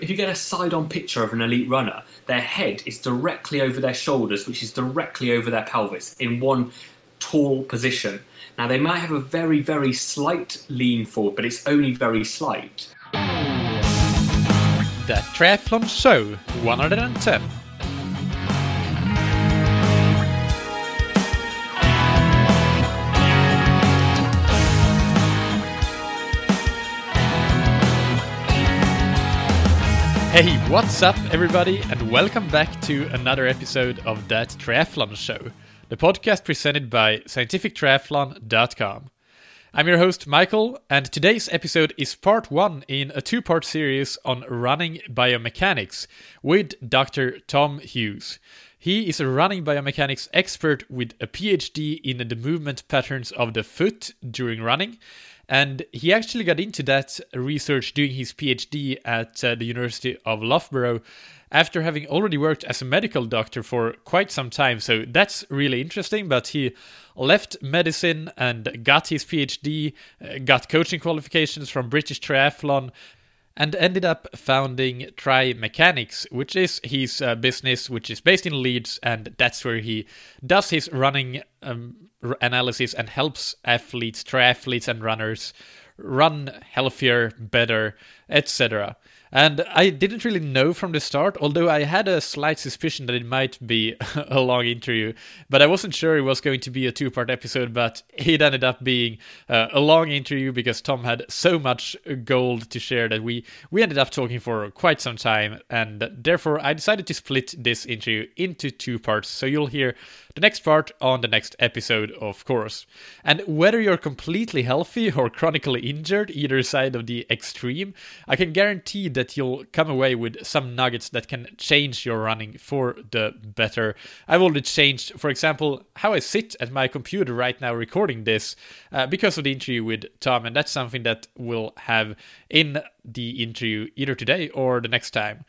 If you get a side-on picture of an elite runner, their head is directly over their shoulders, which is directly over their pelvis, in one tall position. Now, they might have a very, very slight lean forward, but it's only very slight. That Triathlon Show 110. Hey, what's up everybody, and welcome back to another episode of That Triathlon Show, the podcast presented by ScientificTriathlon.com. I'm your host Michael, and today's episode is part one in a two-part series on running biomechanics with Dr. Tom Hughes. He is a running biomechanics expert with a PhD in the movement patterns of the foot during running. And he actually got into that research doing his PhD at the University of Loughborough after having already worked as a medical doctor for quite some time. So that's really interesting, but he left medicine and got his PhD, got coaching qualifications from British Triathlon, and ended up founding Tri Mechanics, which is his business, which is based in Leeds, and that's where he does his running analysis and helps athletes, triathletes and runners run healthier, better, etc. And I didn't really know from the start, although I had a slight suspicion that it might be a long interview, but I wasn't sure it was going to be a two-part episode, but it ended up being a long interview because Tom had so much gold to share that we ended up talking for quite some time, and therefore I decided to split this interview into two parts, so you'll hear the next part on the next episode, of course. And whether you're completely healthy or chronically injured, either side of the extreme, I can guarantee that you'll come away with some nuggets that can change your running for the better. I've already changed, for example, how I sit at my computer right now recording this because of the interview with Tom, and that's something that we'll have in the interview either today or the next time.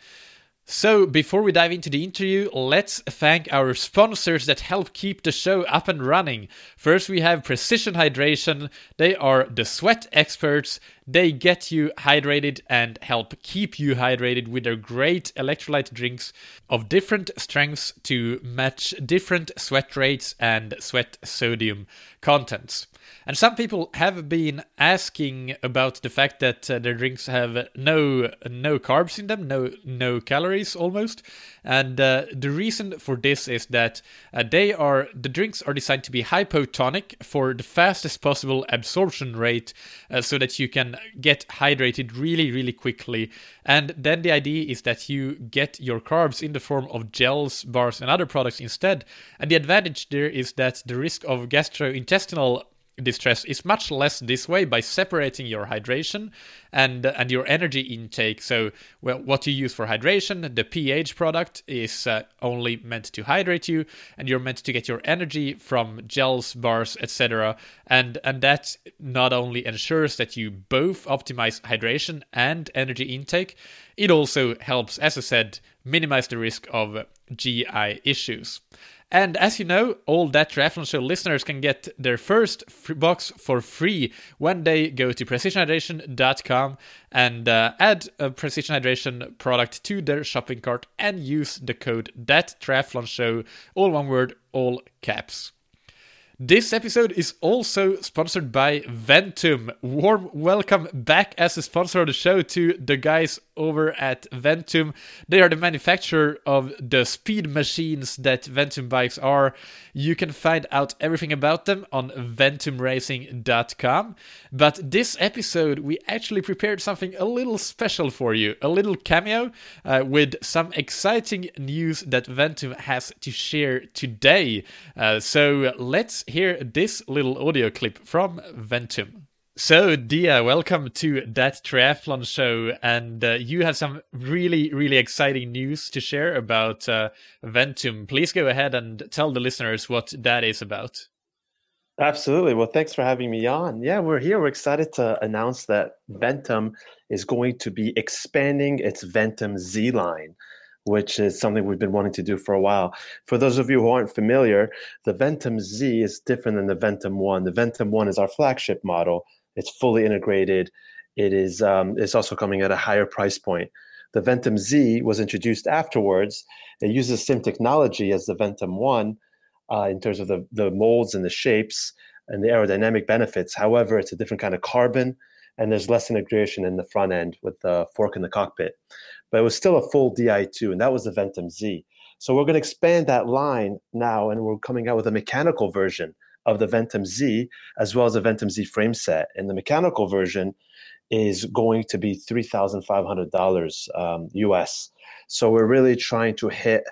So, before we dive into the interview, let's thank our sponsors that help keep the show up and running. First, we have Precision Hydration. They are the sweat experts. They get you hydrated and help keep you hydrated with their great electrolyte drinks of different strengths to match different sweat rates and sweat sodium contents. And some people have been asking about the fact that their drinks have no carbs in them, no calories almost. And the reason for this is that the drinks are designed to be hypotonic for the fastest possible absorption rate, so that you can get hydrated really, really quickly. And then the idea is that you get your carbs in the form of gels, bars, and other products instead. And the advantage there is that the risk of gastrointestinal distress is much less this way, by separating your hydration and your energy intake. So, well, what you use for hydration, the pH product, is only meant to hydrate you, and you're meant to get your energy from gels, bars, etc. And that not only ensures that you both optimize hydration and energy intake, it also helps, as I said, minimize the risk of GI issues. And as you know, all That Triathlon Show listeners can get their first box for free when they go to precisionhydration.com and add a Precision Hydration product to their shopping cart and use the code That Triathlon Show, all one word, all caps. This episode is also sponsored by Ventum. Warm welcome back as a sponsor of the show to the guys over at Ventum. They are the manufacturer of the speed machines that Ventum bikes are. You can find out everything about them on VentumRacing.com. But this episode, we actually prepared something a little special for you, a little cameo with some exciting news that Ventum has to share today. So let's hear this little audio clip from Ventum. So, Dia, welcome to That Triathlon Show, and you have some really, really exciting news to share about Ventum. Please go ahead and tell the listeners what that is about. Absolutely. Well, thanks for having me on. Yeah, we're here. We're excited to announce that Ventum is going to be expanding its Ventum Z line, which is something we've been wanting to do for a while. For those of you who aren't familiar, the Ventum Z is different than the Ventum One. The Ventum One is our flagship model. It's fully integrated. It's also coming at a higher price point. The Ventum Z was introduced afterwards. It uses the same technology as the Ventum One in terms of the molds and the shapes and the aerodynamic benefits. However, it's a different kind of carbon, and there's less integration in the front end with the fork in the cockpit. But it was still a full DI2, and that was the Ventum Z. So we're going to expand that line now, and we're coming out with a mechanical version of the Ventum Z, as well as the Ventum Z frame set. And the mechanical version is going to be $3,500 US. So we're really trying to hit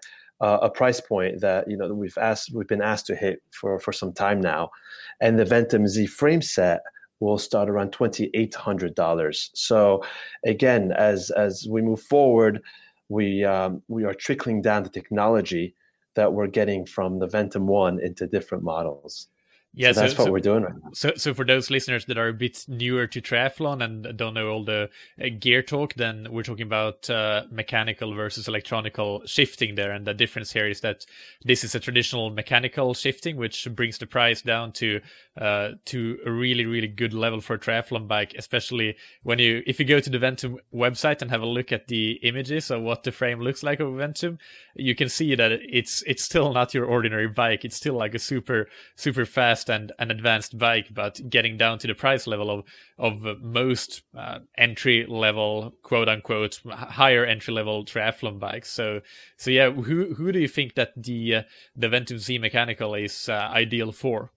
a price point that, you know, we've been asked to hit for some time now. And the Ventum Z frame set will start around $2,800. So again, as we move forward, we are trickling down the technology that we're getting from the Ventum One into different models. Yeah, so that's what we're doing right now. So for those listeners that are a bit newer to triathlon and don't know all the gear talk, then we're talking about mechanical versus electronical shifting there. And the difference here is that this is a traditional mechanical shifting, which brings the price down to a really, really good level for a triathlon bike, especially if you go to the Ventum website and have a look at the images of what the frame looks like of Ventum, you can see that it's still not your ordinary bike. It's still like a super, super fast and an advanced bike, but getting down to the price level of most entry level, quote unquote, higher entry level triathlon bikes. So yeah, who do you think that the Ventum Z mechanical is ideal for?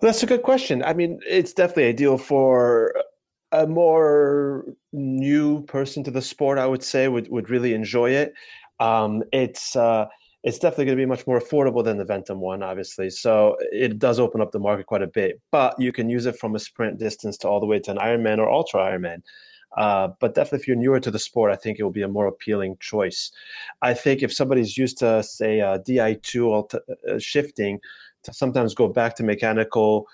Well, that's a good question. I mean, it's definitely ideal for a more new person to the sport. I would say would really enjoy it. It's definitely going to be much more affordable than the Ventum One, obviously. So it does open up the market quite a bit. But you can use it from a sprint distance to all the way to an Ironman or ultra Ironman. But definitely, if you're newer to the sport, I think it will be a more appealing choice. I think if somebody's used to, say, DI2 shifting, to sometimes go back to mechanical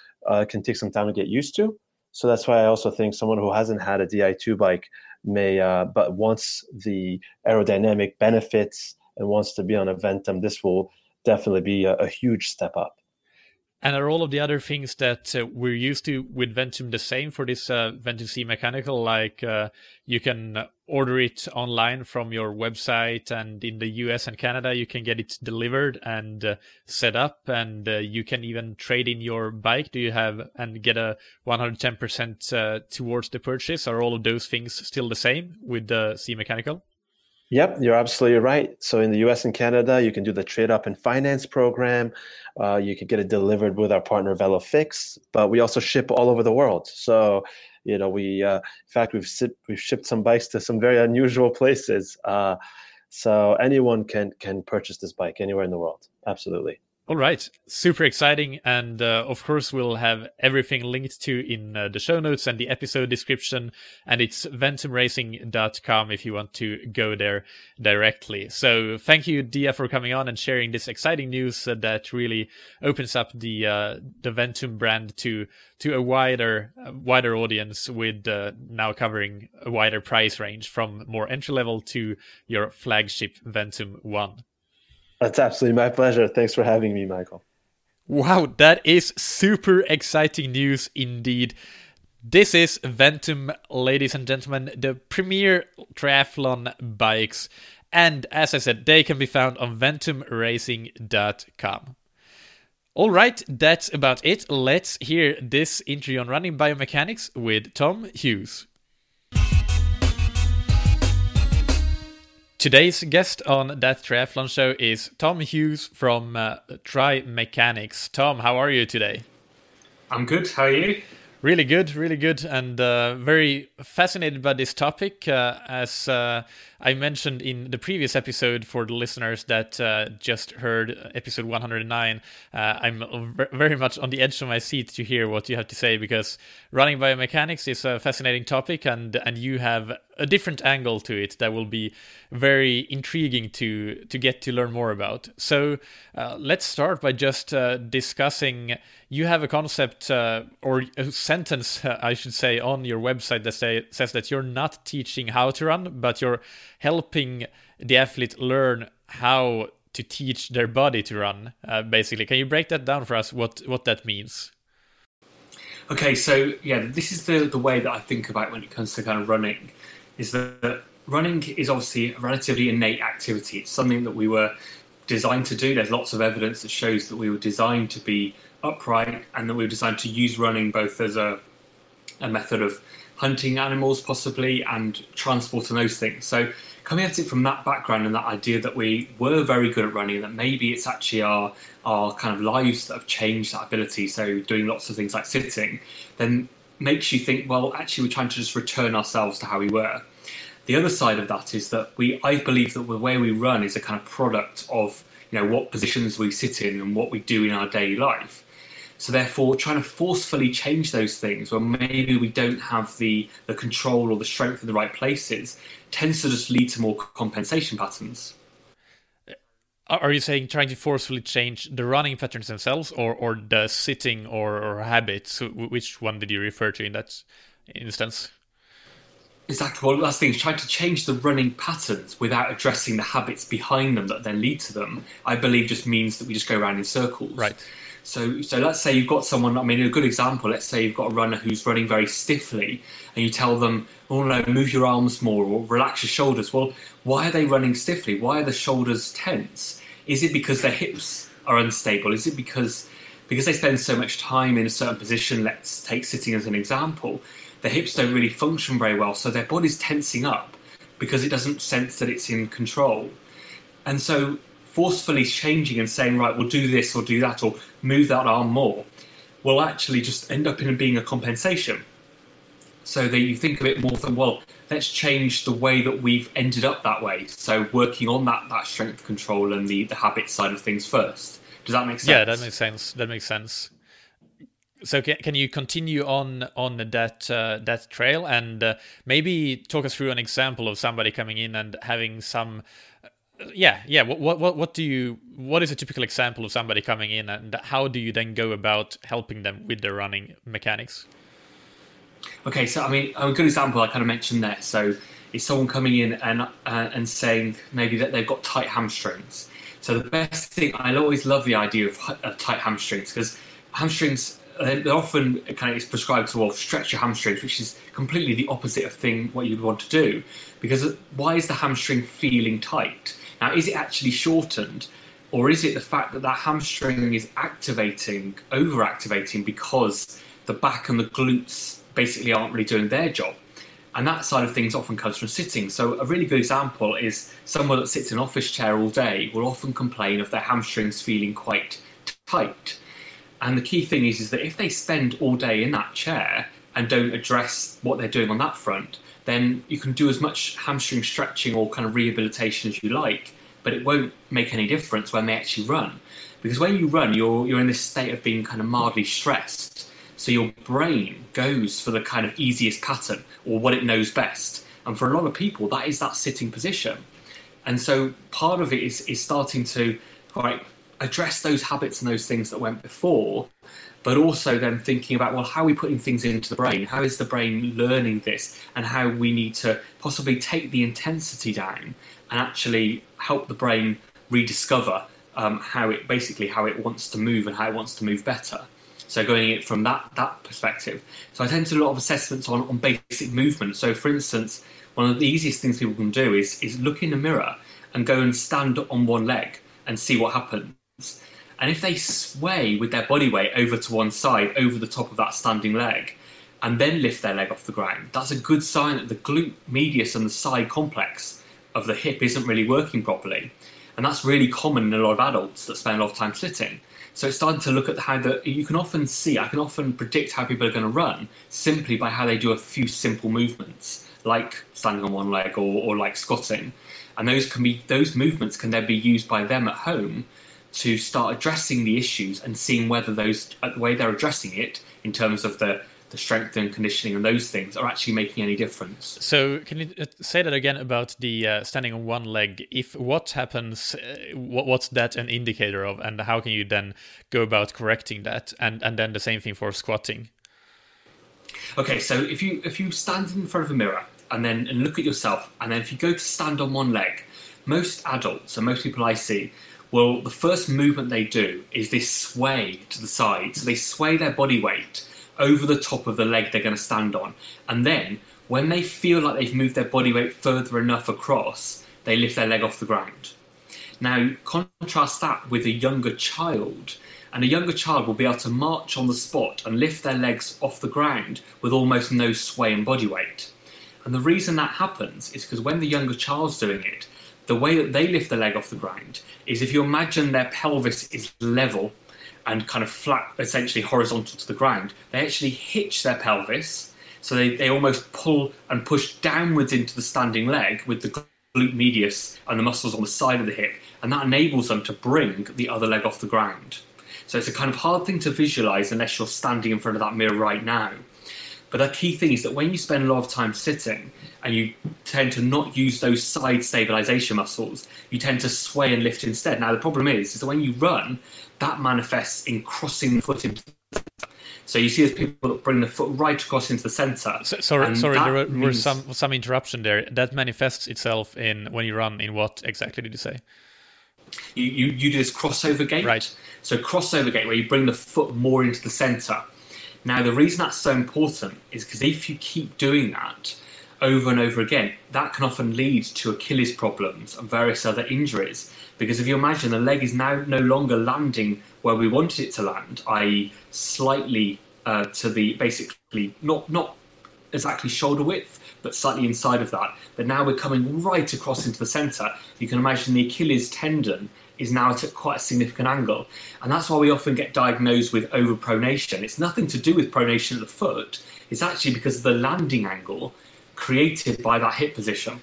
can take some time to get used to. So that's why I also think someone who hasn't had a DI2 bike may, but wants the aerodynamic benefits and wants to be on a Ventum, this will definitely be a huge step up. And are all of the other things that we're used to with Ventum the same for this Ventum C mechanical? Like you can order it online from your website, and in the US and Canada, you can get it delivered and set up, and you can even trade in your bike and get a 110% towards the purchase. Are all of those things still the same with the C mechanical? Yep, you're absolutely right. So in the US and Canada, you can do the Trade Up and Finance program. You can get it delivered with our partner VeloFix, but we also ship all over the world. So, you know, we in fact we've shipped some bikes to some very unusual places. So anyone can purchase this bike anywhere in the world. Absolutely. All right. Super exciting. And of course, we'll have everything linked to in the show notes and the episode description. And it's VentumRacing.com if you want to go there directly. So thank you, Dia, for coming on and sharing this exciting news that really opens up the Ventum brand to a wider audience, with now covering a wider price range from more entry level to your flagship Ventum One. That's absolutely my pleasure. Thanks for having me, Michael. Wow, that is super exciting news indeed. This is Ventum, ladies and gentlemen, the premier triathlon bikes. And as I said, they can be found on ventumracing.com. All right, that's about it. Let's hear this interview on running biomechanics with Tom Hughes. Today's guest on That Triathlon Show is Tom Hughes from Tri Mechanics. Tom, how are you today? I'm good. How are you? Really good, really good. And very fascinated by this topic. As I mentioned in the previous episode for the listeners that just heard episode 109, I'm very much on the edge of my seat to hear what you have to say, because running biomechanics is a fascinating topic, and you have a different angle to it that will be very intriguing to get to learn more about. So let's start by just discussing, you have a concept or a sentence, I should say, on your website that says that you're not teaching how to run, but you're helping the athlete learn how to teach their body to run, basically. Can you break that down for us, what that means? Okay, so yeah, this is the way that I think about when it comes to kind of running, is that running is obviously a relatively innate activity. It's something that we were designed to do. There's lots of evidence that shows that we were designed to be upright and that we were designed to use running both as a method of hunting animals possibly and transport and those things. So coming at it from that background and that idea that we were very good at running, that maybe it's actually our kind of lives that have changed that ability, so doing lots of things like sitting, then makes you think, well, actually we're trying to just return ourselves to how we were. The other side of that is that I believe that the way we run is a kind of product of, you know, what positions we sit in and what we do in our daily life. So therefore, trying to forcefully change those things where maybe we don't have the control or the strength in the right places tends to just lead to more compensation patterns. Are you saying trying to forcefully change the running patterns themselves or the sitting or habits? Which one did you refer to in that instance? Exactly. Well, last thing is trying to change the running patterns without addressing the habits behind them that then lead to them, I believe just means that we just go around in circles. Right. So let's say you've got someone, I mean, a good example, let's say you've got a runner who's running very stiffly and you tell them, oh no, move your arms more or relax your shoulders. Well, why are they running stiffly? Why are the shoulders tense? Is it because their hips are unstable? Is it because they spend so much time in a certain position? Let's take sitting as an example. Their hips don't really function very well, so their body's tensing up because it doesn't sense that it's in control. And so forcefully changing and saying, right, we'll do this or do that or move that arm more, will actually just end up in being a compensation. So that you think of it more than, well, let's change the way that we've ended up that way. So working on that strength control and the habit side of things first. Does that make sense? Yeah, that makes sense. So can you continue on that trail and maybe talk us through an example of somebody coming in and having some... What is a typical example of somebody coming in, and how do you then go about helping them with their running mechanics? Okay, so I mean, a good example I kind of mentioned there. So it's someone coming in and saying maybe that they've got tight hamstrings. So the best thing, I always love the idea of tight hamstrings, because hamstrings, they're often kind of, it's prescribed to, well, stretch your hamstrings, which is completely the opposite of what you'd want to do. Because why is the hamstring feeling tight? Now, is it actually shortened, or is it the fact that hamstring is overactivating because the back and the glutes basically aren't really doing their job? And that side of things often comes from sitting. So a really good example is someone that sits in an office chair all day will often complain of their hamstrings feeling quite tight. And the key thing is that if they spend all day in that chair and don't address what they're doing on that front, then you can do as much hamstring stretching or kind of rehabilitation as you like, but it won't make any difference when they actually run. Because when you run, you're in this state of being kind of mildly stressed. So your brain goes for the kind of easiest pattern or what it knows best. And for a lot of people, that is that sitting position. And so part of it is starting to address those habits and those things that went before, but also then thinking about, well, how are we putting things into the brain? How is the brain learning this, and how we need to possibly take the intensity down and actually help the brain rediscover how it wants to move and how it wants to move better. So going it from that perspective. So I tend to do a lot of assessments on basic movement. So for instance, one of the easiest things people can do is look in the mirror and go and stand on one leg and see what happens. And if they sway with their body weight over to one side, over the top of that standing leg, and then lift their leg off the ground, that's a good sign that the glute medius and the side complex of the hip isn't really working properly. And that's really common in a lot of adults that spend a lot of time sitting. So it's starting to look at I can often predict how people are going to run simply by how they do a few simple movements, like standing on one leg or like squatting. And those movements can then be used by them at home to start addressing the issues and seeing whether the way they're addressing it in terms of the strength and conditioning and those things are actually making any difference. So can you say that again about the standing on one leg? If what happens, what's that an indicator of, and how can you then go about correcting that? And then the same thing for squatting. Okay, so if you stand in front of a mirror and look at yourself, and then if you go to stand on one leg, most adults and most people I see, well, the first movement they do is this sway to the side. So they sway their body weight over the top of the leg they're going to stand on. And then when they feel like they've moved their body weight further enough across, they lift their leg off the ground. Now, contrast that with a younger child, and a younger child will be able to march on the spot and lift their legs off the ground with almost no sway in body weight. And the reason that happens is because when the younger child's doing it, the way that they lift the leg off the ground is, if you imagine their pelvis is level and kind of flat, essentially horizontal to the ground, they actually hitch their pelvis, so they almost pull and push downwards into the standing leg with the glute medius and the muscles on the side of the hip, and that enables them to bring the other leg off the ground. So it's a kind of hard thing to visualize unless you're standing in front of that mirror right now. But the key thing is that when you spend a lot of time sitting and you tend to not use those side stabilization muscles, you tend to sway and lift instead. Now, the problem is that when you run, that manifests in crossing the foot into the center. So you see those people that bring the foot right across into the center. Sorry, there was some interruption there. That manifests itself in, when you run, in what exactly did you say? You do this crossover gait. Right. So crossover gait, where you bring the foot more into the center. Now, the reason that's so important is because if you keep doing that over and over again, that can often lead to Achilles problems and various other injuries. Because if you imagine, the leg is now no longer landing where we wanted it to land, i.e. slightly to the, basically, not exactly shoulder width, but slightly inside of that. But now we're coming right across into the centre. You can imagine the Achilles tendon is now at quite a significant angle. And that's why we often get diagnosed with overpronation. It's nothing to do with pronation of the foot. It's actually because of the landing angle created by that hip position.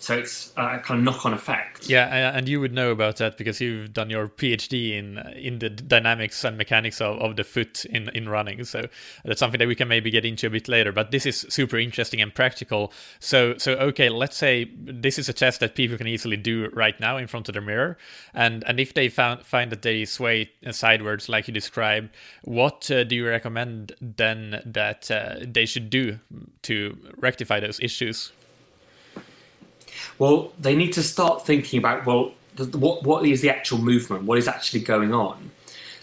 So it's a kind of knock-on effect. Yeah, and you would know about that because you've done your PhD in the dynamics and mechanics of the foot in running. So that's something that we can maybe get into a bit later. But this is super interesting and practical. So okay, let's say this is a test that people can easily do right now in front of the mirror. And if they find that they sway sideways like you described, what do you recommend then that they should do to rectify those issues? Well, they need to start thinking about, well, what is the actual movement? What is actually going on?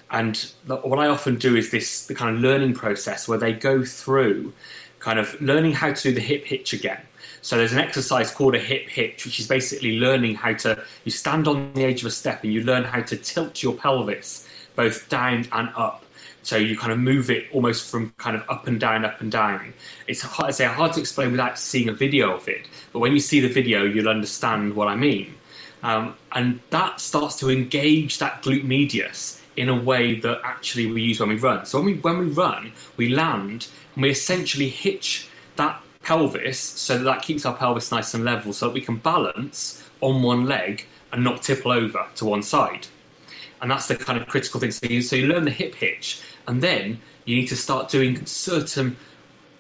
And what I often do is the kind of learning process where they go through kind of learning how to do the hip hitch again. So there's an exercise called a hip hitch, which is basically learning how to, you stand on the edge of a step and you learn how to tilt your pelvis both down and up. So you kind of move it almost from kind of up and down, up and down. It's hard, I say, hard to explain without seeing a video of it. But when you see the video, you'll understand what I mean. And that starts to engage that glute medius in a way that actually we use when we run. So when we run, we land and we essentially hitch that pelvis so that keeps our pelvis nice and level so that we can balance on one leg and not tipple over to one side. And that's the kind of critical thing to use. So you learn the hip hitch, and then you need to start doing certain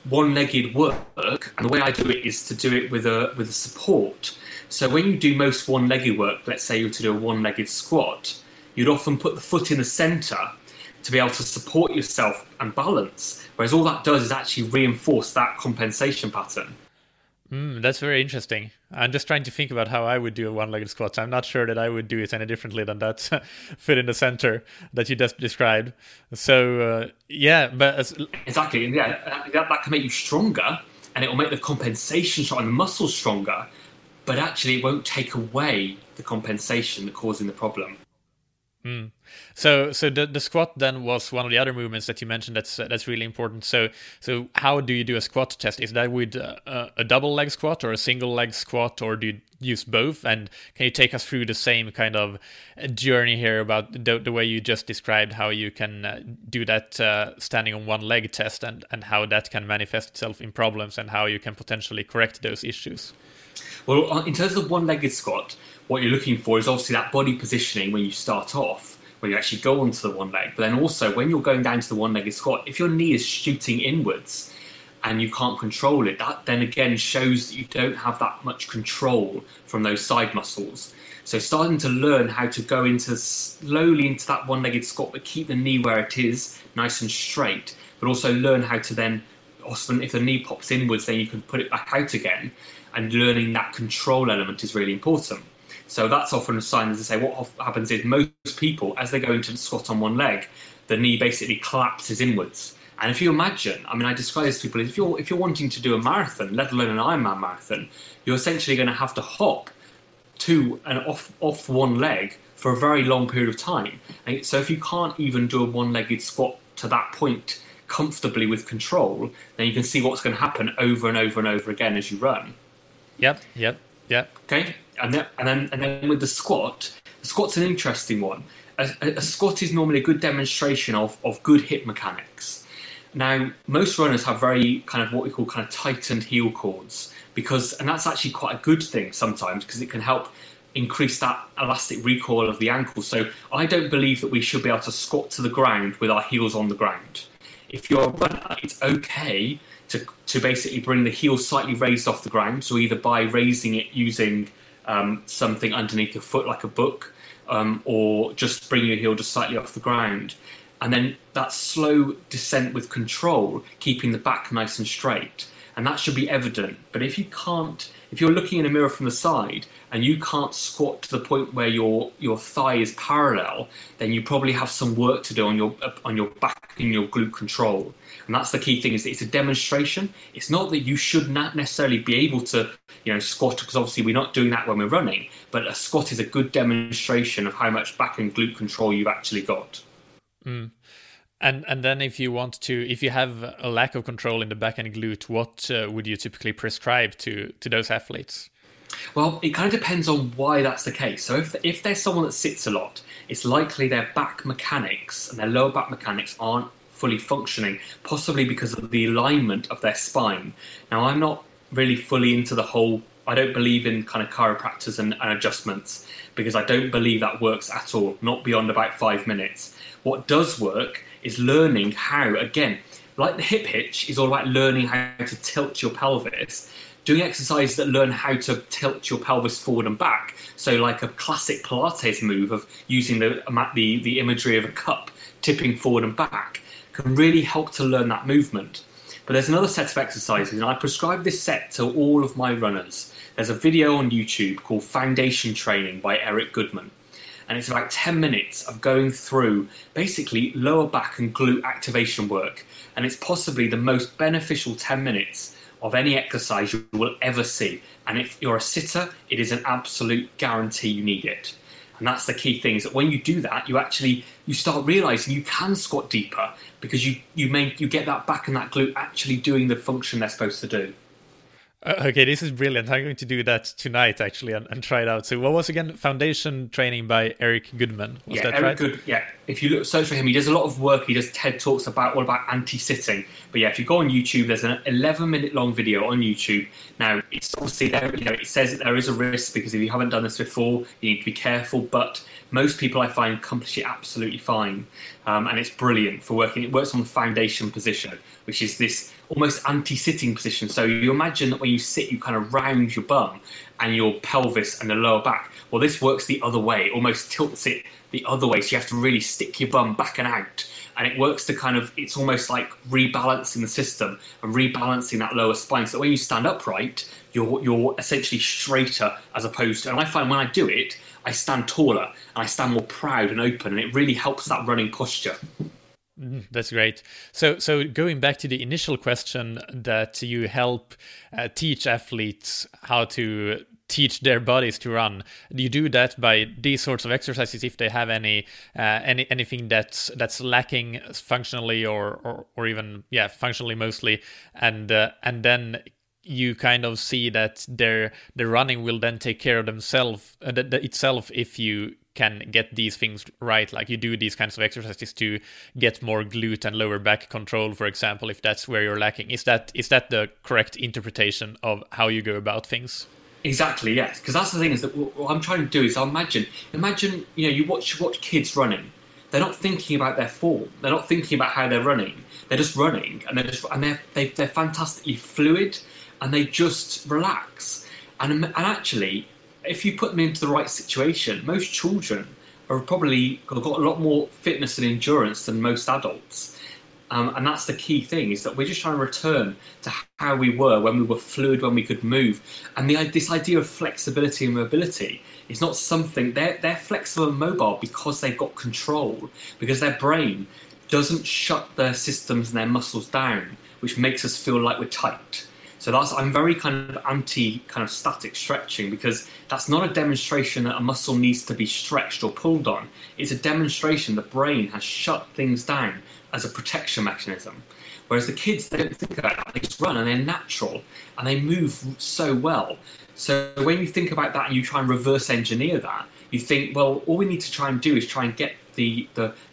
one-legged work. And the way I do it is to do it with a support. So when you do most one-legged work, let's say you were to do a one-legged squat, you'd often put the foot in the center to be able to support yourself and balance. Whereas all that does is actually reinforce that compensation pattern. That's very interesting. I'm just trying to think about how I would do a one-legged squat. I'm not sure that I would do it any differently than that foot in the center that you just described. So, exactly. Yeah, that can make you stronger, and it will make the compensation shot and the muscles stronger, but actually it won't take away the compensation that's causing the problem. Mm. So the squat then was one of the other movements that you mentioned that's really important. So how do you do a squat test? Is that with a double leg squat or a single leg squat, or do you use both? And can you take us through the same kind of journey here about the way you just described how you can do that standing on one leg test and how that can manifest itself in problems and how you can potentially correct those issues? Well, in terms of one-legged squat, what you're looking for is obviously that body positioning when you start off, when you actually go onto the one leg. But then also, when you're going down to the one-legged squat, if your knee is shooting inwards and you can't control it, that then again shows that you don't have that much control from those side muscles. So starting to learn how to go slowly into that one-legged squat, but keep the knee where it is, nice and straight, but also learn how to then, often if the knee pops inwards, then you can put it back out again. And learning that control element is really important. So that's often a sign, as I say, what happens is most people, as they go into the squat on one leg, the knee basically collapses inwards And if you imagine, I mean, I describe this to people, if you're wanting to do a marathon, let alone an Ironman marathon, you're essentially going to have to hop to and off one leg for a very long period of time. And so if you can't even do a one-legged squat to that point comfortably with control, then you can see what's going to happen over and over and over again as you run. Yep. Okay, and then with the squat, the squat's an interesting one. A squat is normally a good demonstration of good hip mechanics. Now, most runners have very kind of what we call kind of tightened heel cords, and that's actually quite a good thing sometimes, because it can help increase that elastic recoil of the ankle. So I don't believe that we should be able to squat to the ground with our heels on the ground. If you're a runner, it's okay to basically bring the heel slightly raised off the ground, so either by raising it using something underneath your foot like a book, or just bring your heel just slightly off the ground. And then that slow descent with control, keeping the back nice and straight. And that should be evident. But if you're looking in a mirror from the side and you can't squat to the point where your thigh is parallel, then you probably have some work to do on your back and your glute control. And that's the key thing, is it's a demonstration. It's not that you should not necessarily be able to, squat, because obviously we're not doing that when we're running, but a squat is a good demonstration of how much back and glute control you've actually got. Mm. And then if you have a lack of control in the back and glute, what would you typically prescribe to those athletes? Well, it kind of depends on why that's the case. So if there's someone that sits a lot, it's likely their back mechanics and their lower back mechanics aren't fully functioning, possibly because of the alignment of their spine. Now, I'm not really fully into the whole, I don't believe in kind of chiropractors and adjustments, because I don't believe that works at all, not beyond about 5 minutes. What does work is learning how, again, like the hip hitch is all about learning how to tilt your pelvis, doing exercises that learn how to tilt your pelvis forward and back. So like a classic Pilates move of using the imagery of a cup tipping forward and back can really help to learn that movement. But there's another set of exercises, and I prescribe this set to all of my runners. There's a video on YouTube called Foundation Training by Eric Goodman. And it's about 10 minutes of going through basically lower back and glute activation work. And it's possibly the most beneficial 10 minutes of any exercise you will ever see. And if you're a sitter, it is an absolute guarantee you need it. And that's the key thing, is that when you do that, you start realizing you can squat deeper, because you get that back and that glute actually doing the function they're supposed to do. Okay, this is brilliant. I'm going to do that tonight, actually, and try it out. So what was, again, Foundation Training by Eric Goodman? Was that Eric, right? If you search for him, he does a lot of work. He does TED Talks all about anti-sitting. But yeah, if you go on YouTube, there's an 11-minute long video on YouTube. Now, it's obviously there, it says that there is a risk, because if you haven't done this before, you need to be careful. But most people I find accomplish it absolutely fine. And it's brilliant for working. It works on the foundation position, which is this almost anti-sitting position. So you imagine that when you sit, you kind of round your bum and your pelvis and the lower back. Well, this works the other way. It almost tilts it the other way. So you have to really stick your bum back and out. And it works to kind of, it's almost like rebalancing the system and rebalancing that lower spine. So when you stand upright, you're essentially straighter, as opposed to, and I find when I do it, I stand taller and I stand more proud and open, and it really helps that running posture. That's great. So going back to the initial question, that you help teach athletes how to teach their bodies to run. Do you do that by these sorts of exercises if they have anything that's lacking functionally or even functionally mostly, and then you kind of see that the running will then take care of themselves itself if you can get these things right, like you do these kinds of exercises to get more glute and lower back control, for example, if that's where you're lacking. Is that the correct interpretation of how you go about things? Exactly, yes, because that's the thing, is that what I'm trying to do is I imagine you watch kids running. They're not thinking about their form. They're not thinking about how they're running. They're just running, and they're fantastically fluid, and they just relax. And actually, if you put them into the right situation, most children are probably got a lot more fitness and endurance than most adults. And that's the key thing, is that we're just trying to return to how we were when we were fluid, when we could move. And this idea of flexibility and mobility is not something, they're flexible and mobile because they've got control, because their brain doesn't shut their systems and their muscles down, which makes us feel like we're tight. So that's, I'm very kind of anti kind of static stretching, because that's not a demonstration that a muscle needs to be stretched or pulled on. It's a demonstration the brain has shut things down as a protection mechanism. Whereas the kids, they don't think about that. They just run and they're natural and they move so well. So when you think about that and you try and reverse engineer that, you think, well, all we need to try and do is try and get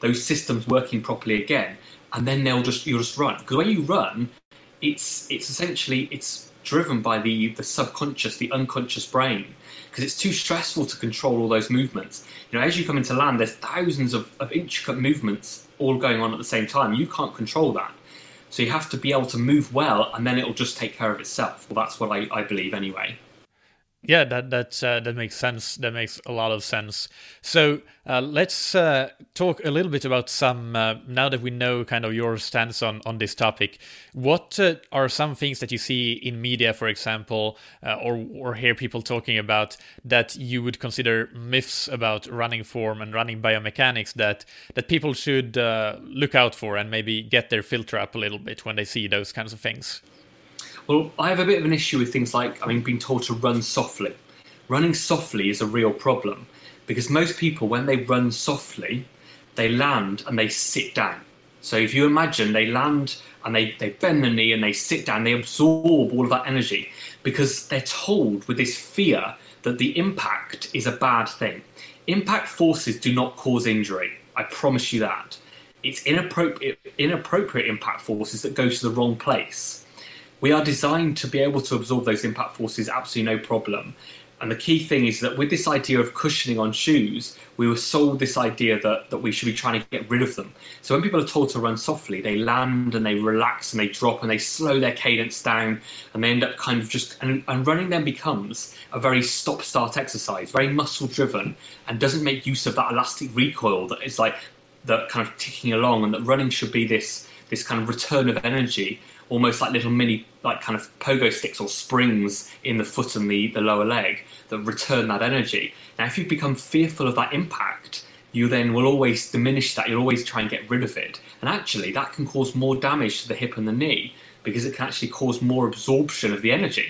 those systems working properly again, and then you'll just run. Because when you run, It's essentially driven by the subconscious, the unconscious brain, because it's too stressful to control all those movements. You know, as you come into land, there's thousands of intricate movements all going on at the same time. You can't control that. So you have to be able to move well, and then it'll just take care of itself. Well, that's what I believe anyway. Yeah, that makes sense. That makes a lot of sense. So let's talk a little bit about some, now that we know kind of your stance on this topic, what are some things that you see in media, for example, or hear people talking about that you would consider myths about running form and running biomechanics that people should look out for and maybe get their filter up a little bit when they see those kinds of things? Well, I have a bit of an issue with things like, being told to run softly. Running softly is a real problem, because most people, when they run softly, they land and they sit down. So if you imagine, they land and they bend the knee and they sit down, they absorb all of that energy, because they're told with this fear that the impact is a bad thing. Impact forces do not cause injury. I promise you that. It's inappropriate impact forces that go to the wrong place. We are designed to be able to absorb those impact forces, absolutely no problem. And the key thing is that with this idea of cushioning on shoes, we were sold this idea that we should be trying to get rid of them. So when people are told to run softly, they land and they relax and they drop and they slow their cadence down, and they end up kind of just... And running then becomes a very stop-start exercise, very muscle-driven, and doesn't make use of that elastic recoil that is like that kind of ticking along, and that running should be this kind of return of energy, almost like little mini, like kind of pogo sticks or springs in the foot and the lower leg that return that energy. Now, if you become fearful of that impact, you then will always diminish that. You'll always try and get rid of it. And actually, that can cause more damage to the hip and the knee, because it can actually cause more absorption of the energy.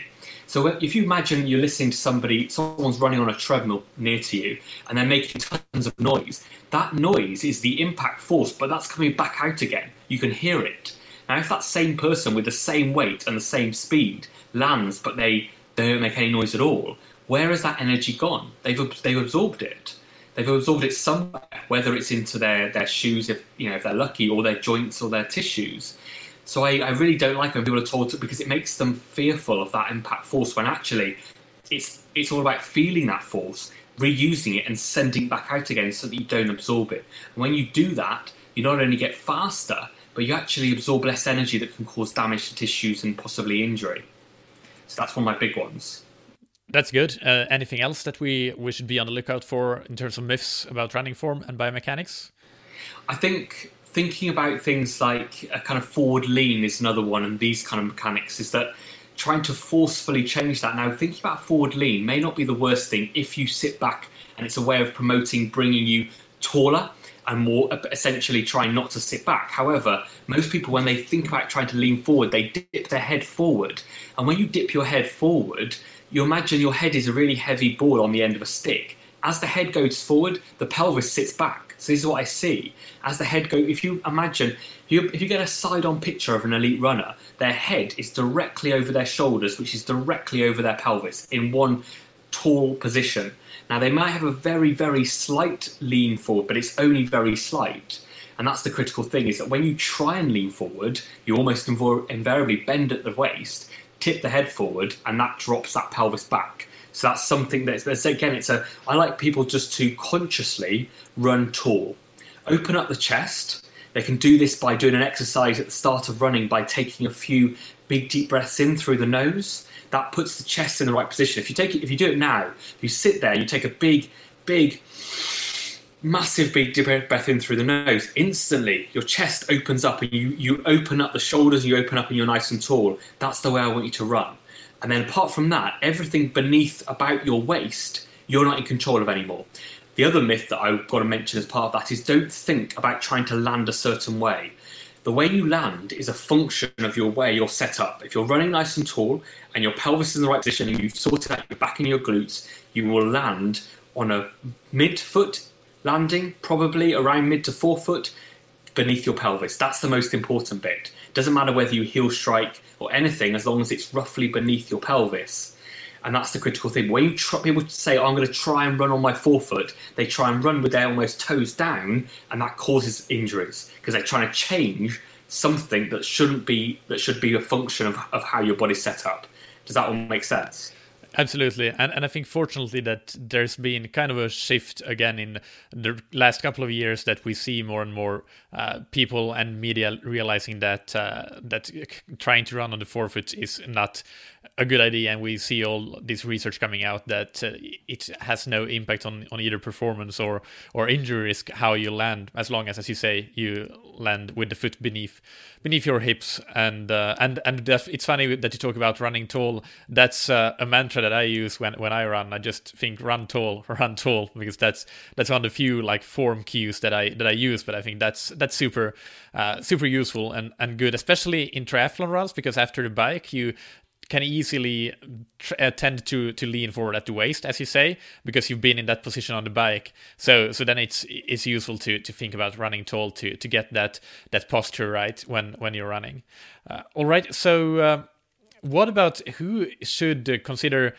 So if you imagine you're listening to someone's running on a treadmill near to you, and they're making tons of noise, that noise is the impact force, but that's coming back out again. You can hear it. Now, if that same person with the same weight and the same speed lands, but they don't make any noise at all, where has that energy gone? They've absorbed it. They've absorbed it somewhere, whether it's into their shoes, if they're lucky, or their joints or their tissues. So I really don't like when people are told to, because it makes them fearful of that impact force, when actually it's all about feeling that force, reusing it and sending it back out again so that you don't absorb it. And when you do that, you not only get faster, but you actually absorb less energy that can cause damage to tissues and possibly injury. So that's one of my big ones. That's good. Anything else that we should be on the lookout for in terms of myths about running form and biomechanics? I think thinking about things like a kind of forward lean is another one, and these kind of mechanics is that trying to forcefully change that. Now, thinking about forward lean may not be the worst thing if you sit back and it's a way of promoting bringing you taller, and more essentially trying not to sit back. However, most people, when they think about trying to lean forward, they dip their head forward. And when you dip your head forward, you imagine your head is a really heavy ball on the end of a stick. As the head goes forward, the pelvis sits back. So this is what I see. As the head goes, if you imagine, if you get a side-on picture of an elite runner, their head is directly over their shoulders, which is directly over their pelvis in one tall position. Now, they might have a very, very slight lean forward, but it's only very slight. And that's the critical thing, is that when you try and lean forward, you almost invariably bend at the waist, tip the head forward, and that drops that pelvis back. So that's something I like people just to consciously run tall. Open up the chest. They can do this by doing an exercise at the start of running by taking a few big deep breaths in through the nose. That puts the chest in the right position. If you do it now, you sit there, you take a massive deep breath in through the nose. Instantly, your chest opens up, and you open up the shoulders, and you open up, and you're nice and tall. That's the way I want you to run. And then apart from that, everything beneath about your waist, you're not in control of anymore. The other myth that I've got to mention as part of that is don't think about trying to land a certain way. The way you land is a function of your way you're set up. If you're running nice and tall and your pelvis is in the right position and you've sorted out your back and your glutes, you will land on a mid-foot landing, probably around mid to forefoot beneath your pelvis. That's the most important bit. Doesn't matter whether you heel strike or anything, as long as it's roughly beneath your pelvis. And that's the critical thing. When you people say, oh, I'm going to try and run on my forefoot, they try and run with their almost toes down, and that causes injuries because they're trying to change something that shouldn't be, that should be a function of how your body's set up. Does that all make sense? Absolutely. And I think, fortunately, that there's been kind of a shift again in the last couple of years that we see more and more people and media realizing that that trying to run on the forefoot is not a good idea. And we see all this research coming out that it has no impact on either performance or injury risk, how you land, as long as you say, you land with the foot beneath your hips. And it's funny that you talk about running tall. That's a mantra that I use when I run. I just think run tall, because that's one of the few like form cues that I use. But I think that's super useful and good, especially in triathlon runs, because after the bike you can easily tend to lean forward at the waist, as you say, because you've been in that position on the bike. So then it's useful to think about running tall to get that posture right when you're running. All right, so. What about who should consider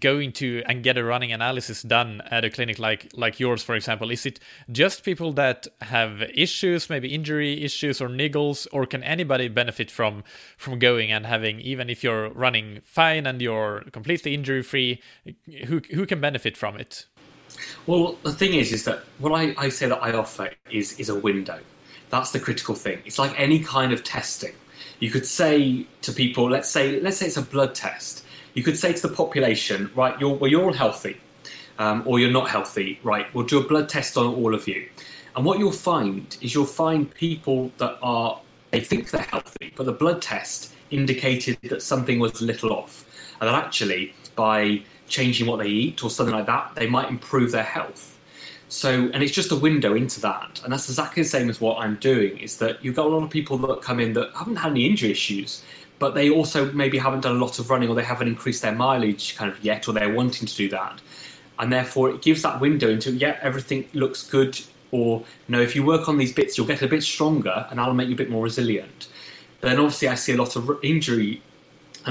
going to and get a running analysis done at a clinic like yours, for example? Is it just people that have issues, maybe injury issues or niggles, or can anybody benefit from going and having, even if you're running fine and you're completely injury-free, who can benefit from it? Well, the thing is that what I say that I offer is a window. That's the critical thing. It's like any kind of testing. You could say to people, let's say it's a blood test. You could say to the population, right, you're all healthy, or you're not healthy, right? We'll do a blood test on all of you. And what you'll find people that they think they're healthy, but the blood test indicated that something was a little off. And that actually, by changing what they eat or something like that, they might improve their health. So, and it's just a window into that. And that's exactly the same as what I'm doing, is that you've got a lot of people that come in that haven't had any injury issues, but they also maybe haven't done a lot of running, or they haven't increased their mileage kind of yet, or they're wanting to do that. And therefore it gives that window into, yeah, everything looks good, or no, if you work on these bits, you'll get a bit stronger and that'll make you a bit more resilient. But then obviously I see a lot of injuries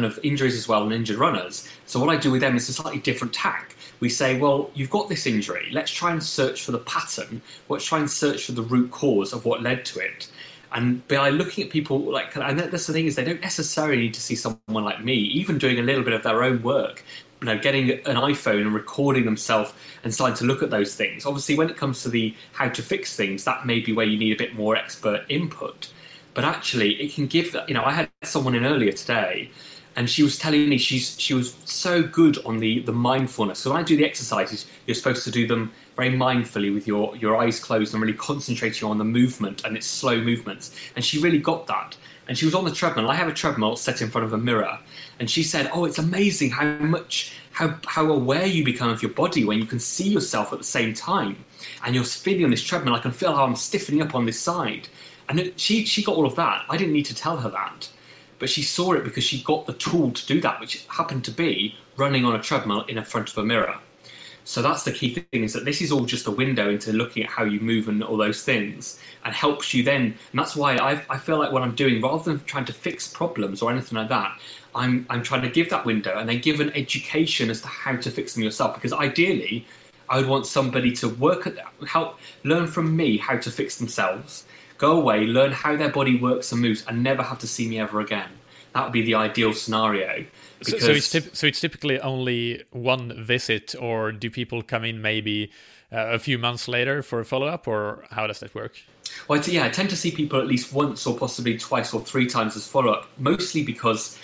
as well, and injured runners. So what I do with them is a slightly different tack. We say, well, you've got this injury. Let's try and search for the pattern. Let's try and search for the root cause of what led to it. And by looking at people, and that's the thing, is they don't necessarily need to see someone like me, even doing a little bit of their own work, you know, getting an iPhone and recording themselves and starting to look at those things. Obviously, when it comes to the how to fix things, that may be where you need a bit more expert input. But actually, it can give, you know, I had someone in earlier today, and she was telling me she was so good on the mindfulness. So when I do the exercises, you're supposed to do them very mindfully with your eyes closed and really concentrating on the movement and its slow movements. And she really got that. And she was on the treadmill. I have a treadmill set in front of a mirror. And she said, oh, it's amazing how aware you become of your body when you can see yourself at the same time. And you're feeling on this treadmill, I can feel how I'm stiffening up on this side. And she got all of that. I didn't need to tell her that. But she saw it because she got the tool to do that, which happened to be running on a treadmill in front of a mirror. So that's the key thing, is that this is all just a window into looking at how you move and all those things, and helps you then. And that's why I feel like what I'm doing, rather than trying to fix problems or anything like that, I'm trying to give that window and then give an education as to how to fix them yourself. Because ideally, I would want somebody to work at that, help learn from me how to fix themselves, go away, learn how their body works and moves, and never have to see me ever again. That would be the ideal scenario. So it's typically only one visit, or do people come in maybe a few months later for a follow-up, or how does that work? Well, yeah, I tend to see people at least once, or possibly twice or three times as follow-up, mostly because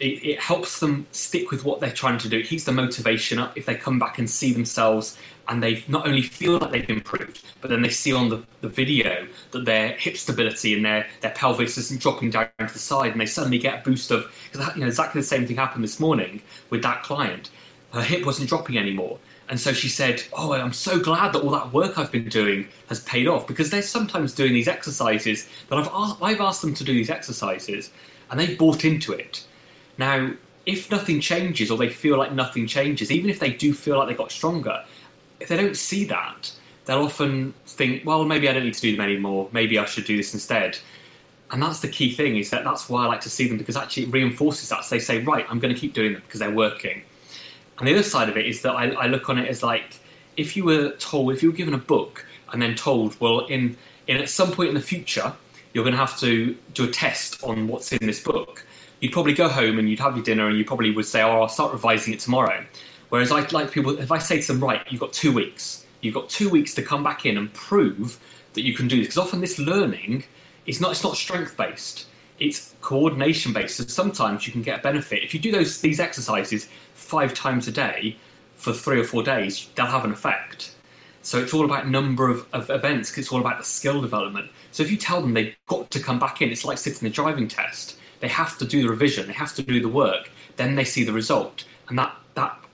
it helps them stick with what they're trying to do. It keeps the motivation up if they come back and see themselves, and they not only feel like they've improved, but then they see on the video that their hip stability and their pelvis isn't dropping down to the side, and they suddenly get a boost of, because, you know, exactly the same thing happened this morning with that client. Her hip wasn't dropping anymore. And so she said, oh, I'm so glad that all that work I've been doing has paid off, because they're sometimes doing these exercises that I've asked them to do these exercises, and they've bought into it. Now, if nothing changes, or they feel like nothing changes, even if they do feel like they got stronger, if they don't see that, they'll often think, well, maybe I don't need to do them anymore. Maybe I should do this instead. And that's the key thing, is that that's why I like to see them, because actually it reinforces that. So they say, right, I'm going to keep doing them because they're working. And the other side of it is that I look on it as like, if you were told, if you were given a book and then told, well, in at some point in the future, you're going to have to do a test on what's in this book, you'd probably go home and you'd have your dinner and you probably would say, oh, I'll start revising it tomorrow. Whereas I like people, if I say to them, right, you've got 2 weeks to come back in and prove that you can do this. Because often this learning is not strength-based. It's coordination-based. So sometimes you can get a benefit. If you do these exercises 5 times a day for 3 or 4 days, they'll have an effect. So it's all about number of events, because it's all about the skill development. So if you tell them they've got to come back in, it's like sitting the driving test. They have to do the revision. They have to do the work. Then they see the result. And that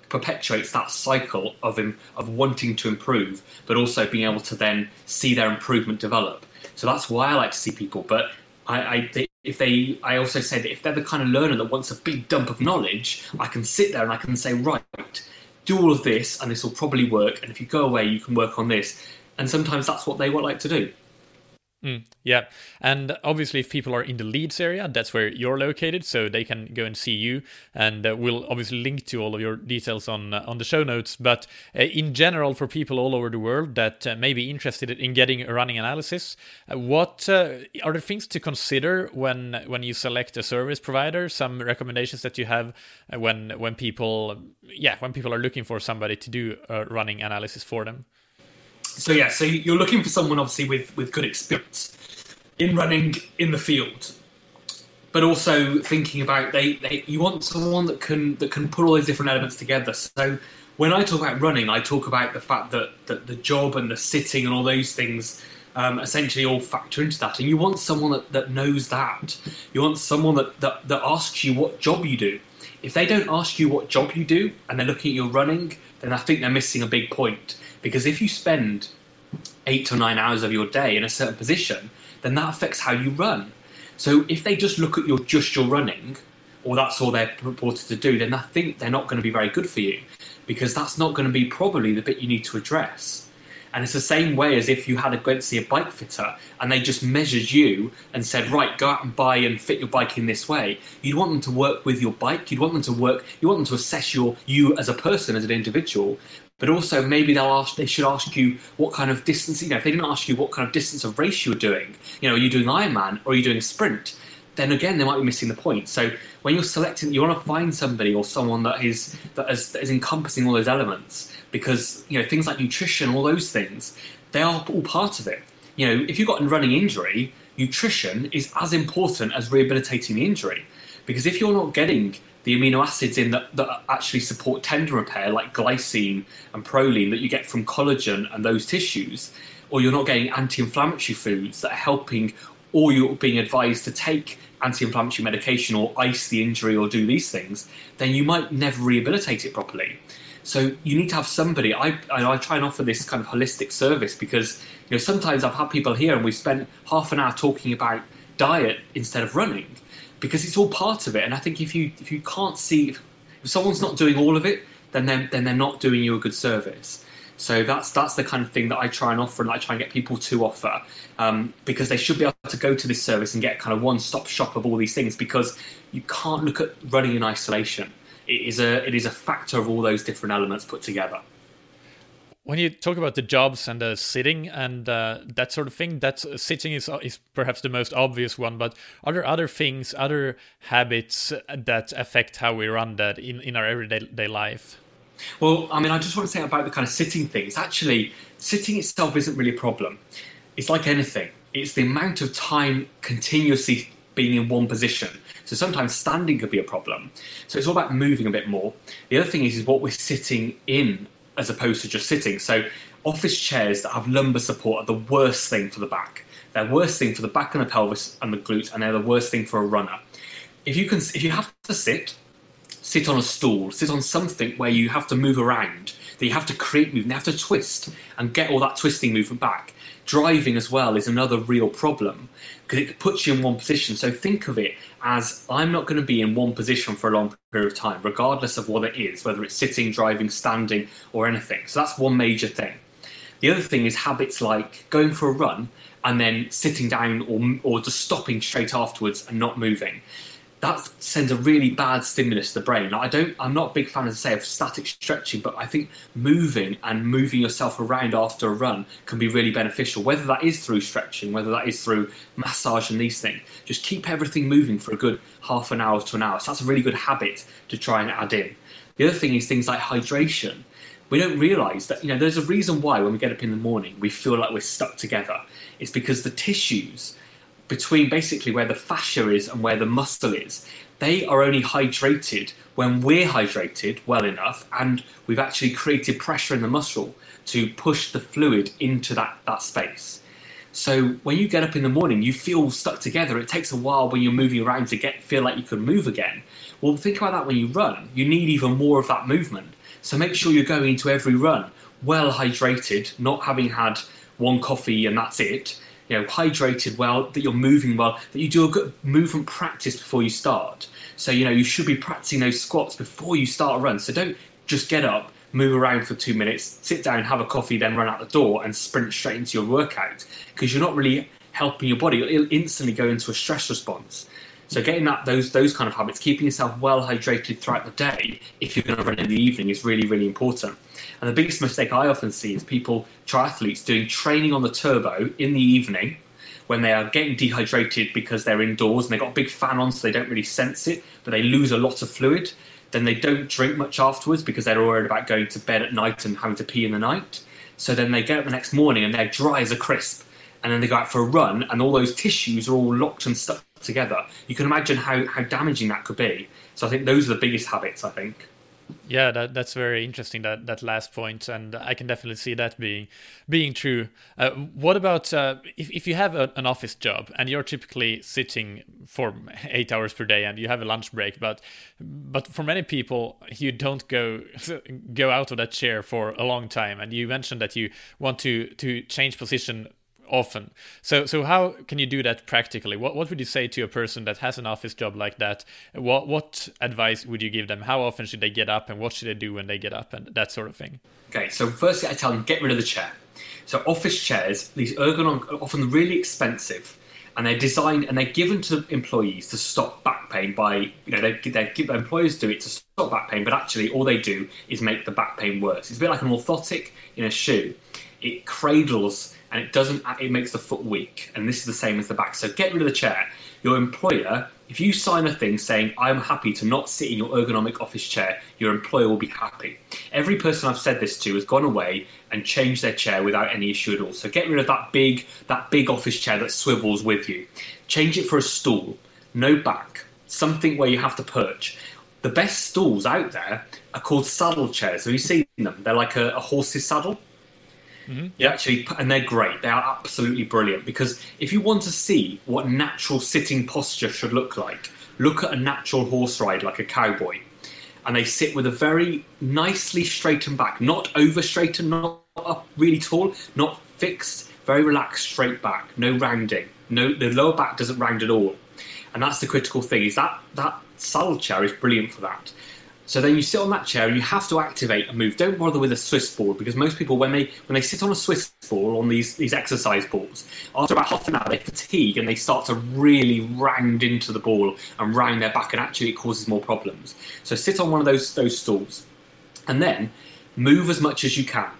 perpetuates that cycle of wanting to improve, but also being able to then see their improvement develop. So that's why I like to see people. But I also say that if they're the kind of learner that wants a big dump of knowledge, I can sit there and I can say, right, do all of this and this will probably work. And if you go away, you can work on this. And sometimes that's what they would like to do. Yeah. And obviously, if people are in the Leeds area, that's where you're located, so they can go and see you. And we'll obviously link to all of your details on the show notes. But in general, for people all over the world that may be interested in getting a running analysis, what are the things to consider when you select a service provider? Some recommendations that you have when people are looking for somebody to do a running analysis for them? So you're looking for someone obviously with good experience in running in the field, but also thinking about you want someone that can put all those different elements together. So when I talk about running, I talk about the fact that the job and the sitting and all those things essentially all factor into that. And you want someone that knows that. You want someone that asks you what job you do. If they don't ask you what job you do and they're looking at your running, then I think they're missing a big point. Because if you spend 8 or 9 hours of your day in a certain position, then that affects how you run. So if they just look at your running, or that's all they're purported to do, then I think they're not going to be very good for you, because that's not going to be probably the bit you need to address. And it's the same way as if you had to see a bike fitter and they just measured you and said, right, go out and buy and fit your bike in this way. You'd want them to work with your bike. You want them to assess you as a person, as an individual. But also maybe they should ask you what kind of distance, if they didn't ask you what kind of distance of race you were doing, are you doing Ironman or are you doing a sprint? Then again, they might be missing the point. So when you're selecting, you want to find somebody or someone that is encompassing all those elements, because, things like nutrition, all those things, they are all part of it. If you've got a running injury, nutrition is as important as rehabilitating the injury, because if you're not getting the amino acids in that actually support tendon repair, like glycine and proline that you get from collagen and those tissues, or you're not getting anti-inflammatory foods that are helping, or you're being advised to take anti-inflammatory medication or ice the injury or do these things, then you might never rehabilitate it properly. So you need to have somebody. I try and offer this kind of holistic service, because sometimes I've had people here and we've spent half an hour talking about diet instead of running, because it's all part of it. And I think if you can't see, if someone's not doing all of it, then they're not doing you a good service. So that's the kind of thing that I try and offer, and I try and get people to offer, because they should be able to go to this service and get kind of one-stop shop of all these things, because you can't look at running in isolation. It is a factor of all those different elements put together. When you talk about the jobs and the sitting and that sort of thing, sitting is perhaps the most obvious one. But are there other things, other habits that affect how we run that in our everyday life? Well, I just want to say about the kind of sitting things. Actually, sitting itself isn't really a problem. It's like anything. It's the amount of time continuously being in one position. So sometimes standing could be a problem. So it's all about moving a bit more. The other thing is what we're sitting in, as opposed to just sitting. So office chairs that have lumbar support are the worst thing for the back. They're the worst thing for the back and the pelvis and the glutes, and they're the worst thing for a runner. If you have to sit on a stool, sit on something where you have to move around, that you have to create movement, you have to twist and get all that twisting movement back. Driving as well is another real problem because it puts you in one position. So think of it as, I'm not going to be in one position for a long period of time, regardless of what it is, whether it's sitting, driving, standing, or anything. So that's one major thing. The other thing is habits like going for a run and then sitting down or just stopping straight afterwards and not moving. That sends a really bad stimulus to the brain. I'm not a big fan, as I say, of static stretching, but I think moving and moving yourself around after a run can be really beneficial, whether that is through stretching, whether that is through massage and these things. Just keep everything moving for a good half an hour to an hour. So that's a really good habit to try and add in. The other thing is things like hydration. We don't realise that, you know, there's a reason why when we get up in the morning we feel like we're stuck together. It's because the tissues between basically where the fascia is and where the muscle is, they are only hydrated when we're hydrated well enough and we've actually created pressure in the muscle to push the fluid into that space. So when you get up in the morning, you feel stuck together. It takes a while when you're moving around to feel like you can move again. Well, think about that when you run. You need even more of that movement. So make sure you're going into every run well hydrated, not having had one coffee and that's it. You know, hydrated well, that you're moving well, that you do a good movement practice before you start. So, you know, you should be practicing those squats before you start a run. So don't just get up, move around for 2 minutes, sit down, have a coffee, then run out the door and sprint straight into your workout, because you're not really helping your body. It'll instantly go into a stress response. So getting those kind of habits, keeping yourself well hydrated throughout the day if you're going to run in the evening is really, really important. And the biggest mistake I often see is people, triathletes, doing training on the turbo in the evening when they are getting dehydrated because they're indoors and they've got a big fan on so they don't really sense it, but they lose a lot of fluid. Then they don't drink much afterwards because they're worried about going to bed at night and having to pee in the night. So then they get up the next morning and they're dry as a crisp. And then they go out for a run and all those tissues are all locked and stuck together. You can imagine how damaging that could be. So I think those are the biggest habits, I think. Yeah, that's very interesting, that last point, and I can definitely see that being true. What about if you have an office job and you're typically sitting for 8 hours per day and you have a lunch break, but for many people you don't go out of that chair for a long time, and you mentioned that you want to change position often. So how can you do that practically? What would you say to a person that has an office job like that? What advice would you give them? How often should they get up and what should they do when they get up and that sort of thing? Okay, so firstly I tell them get rid of the chair. So office chairs, these ergonomic, are often really expensive, and they're designed and they're given to employees to stop back pain by, you know, the employers do it to stop back pain, but actually all they do is make the back pain worse. It's a bit like an orthotic in a shoe. It cradles and it makes the foot weak, and this is the same as the back. So get rid of the chair. Your employer, if you sign a thing saying I'm happy to not sit in your ergonomic office chair, your employer will be happy. Every person I've said this to has gone away and changed their chair without any issue at all. So get rid of that big office chair that swivels with you. Change it for a stool, no back, something where you have to perch. The best stools out there are called saddle chairs. Have you seen them? They're like a horse's saddle. Mm-hmm. You actually, and they're great. They are absolutely brilliant, because if you want to see what natural sitting posture should look like, look at a natural horse ride like a cowboy, and they sit with a very nicely straightened back, not over straightened, not up really tall, not fixed, very relaxed, straight back, no rounding. No, the lower back doesn't round at all, and that's the critical thing. Is that saddle chair is brilliant for that. So then you sit on that chair and you have to activate a move. Don't bother with a Swiss ball, because most people, when they sit on a Swiss ball, on these exercise balls, after about half an hour they fatigue and they start to really round into the ball and round their back, and actually it causes more problems. So sit on one of those stools and then move as much as you can.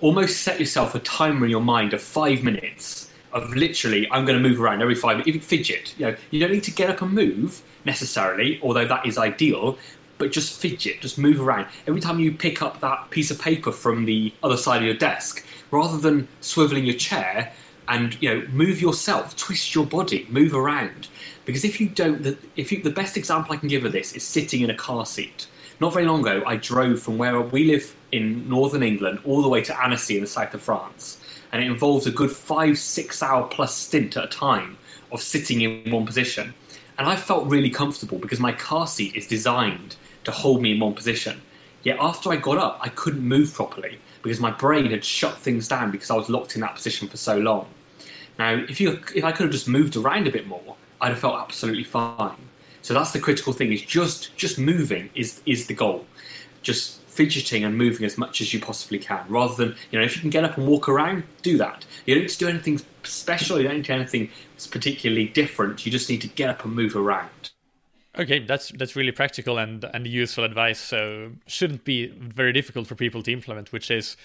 Almost set yourself a timer in your mind of 5 minutes of literally, I'm going to move around every 5 minutes, even fidget. You know, you don't need to get up and move necessarily, although that is ideal, but just fidget, just move around. Every time you pick up that piece of paper from the other side of your desk, rather than swiveling your chair, and, you know, move yourself, twist your body, move around. Because the best example I can give of this is sitting in a car seat. Not very long ago, I drove from where we live in northern England all the way to Annecy in the south of France. And it involves a good 5-6 hour plus stint at a time of sitting in one position. And I felt really comfortable because my car seat is designed to hold me in one position. Yet after I got up, I couldn't move properly because my brain had shut things down because I was locked in that position for so long. Now, if I could have just moved around a bit more, I'd have felt absolutely fine. So that's the critical thing, is just moving is the goal. Just fidgeting and moving as much as you possibly can, rather than, you know, if you can get up and walk around, do that. You don't need to do anything special, you don't need to do anything particularly different, you just need to get up and move around. Okay, that's really practical and useful advice, so shouldn't be very difficult for people to implement, which is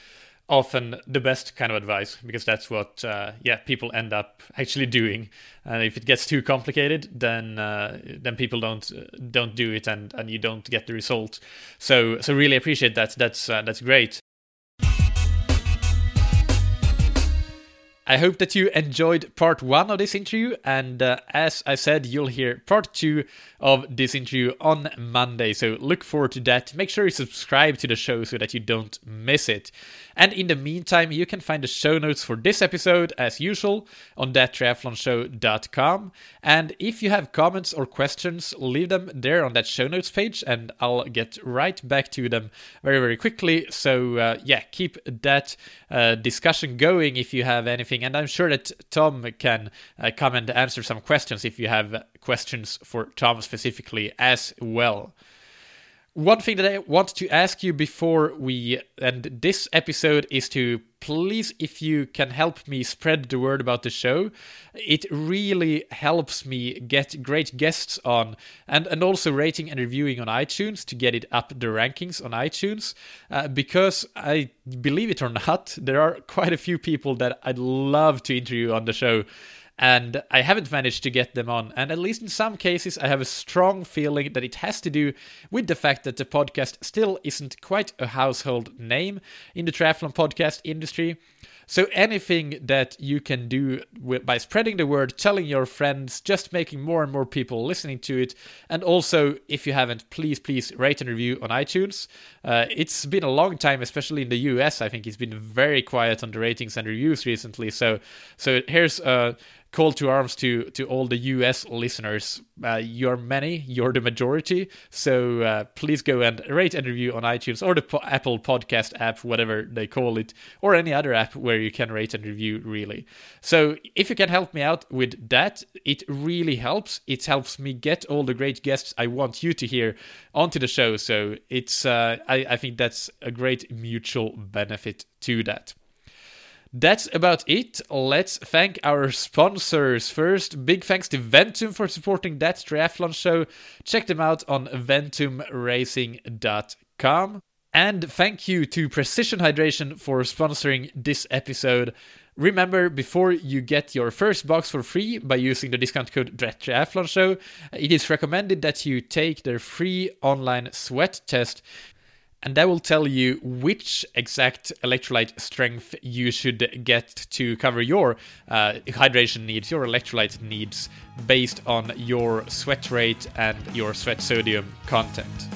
often the best kind of advice, because that's what people end up actually doing. And if it gets too complicated, then people don't do it, and you don't get the result. So really appreciate that. That's great. I hope that you enjoyed part 1 of this interview, and as I said, you'll hear part 2 of this interview on Monday, so look forward to that. Make sure you subscribe to the show so that you don't miss it. And in the meantime, you can find the show notes for this episode, as usual, on thattriathlonshow.com. And if you have comments or questions, leave them there on that show notes page, and I'll get right back to them very, very quickly. So keep that discussion going if you have anything. And I'm sure that Tom can come and answer some questions if you have questions for Tom specifically as well. One thing that I want to ask you before we end this episode is to please, if you can help me spread the word about the show, it really helps me get great guests on, and also rating and reviewing on iTunes to get it up the rankings on iTunes, because I believe it or not, there are quite a few people that I'd love to interview on the show, and I haven't managed to get them on. And at least in some cases, I have a strong feeling that it has to do with the fact that the podcast still isn't quite a household name in the triathlon podcast industry. So anything that you can do by spreading the word, telling your friends, just making more and more people listening to it. And also, if you haven't, please rate and review on iTunes. It's been a long time, especially in the US. I think it's been very quiet on the ratings and reviews recently. So here's a call to arms to all the US listeners. You're many, you're the majority, so please go and rate and review on iTunes or the Apple Podcast app, whatever they call it, or any other app where you can rate and review, really. So if you can help me out with that, it really helps. It helps me get all the great guests I want you to hear onto the show, so it's I think that's a great mutual benefit to that. That's about it. Let's thank our sponsors first. Big thanks to Ventum for supporting That Triathlon Show. Check them out on VentumRacing.com. And thank you to Precision Hydration for sponsoring this episode. Remember, before you get your first box for free by using the discount code TRIATHLONSHOW, it is recommended that you take their free online sweat test. And that will tell you which exact electrolyte strength you should get to cover your hydration needs, your electrolyte needs, based on your sweat rate and your sweat sodium content.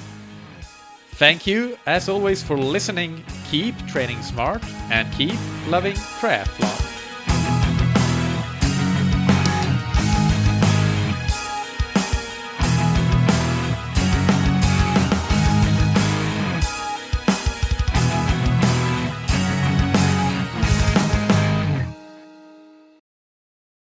Thank you, as always, for listening. Keep training smart and keep loving triathlon.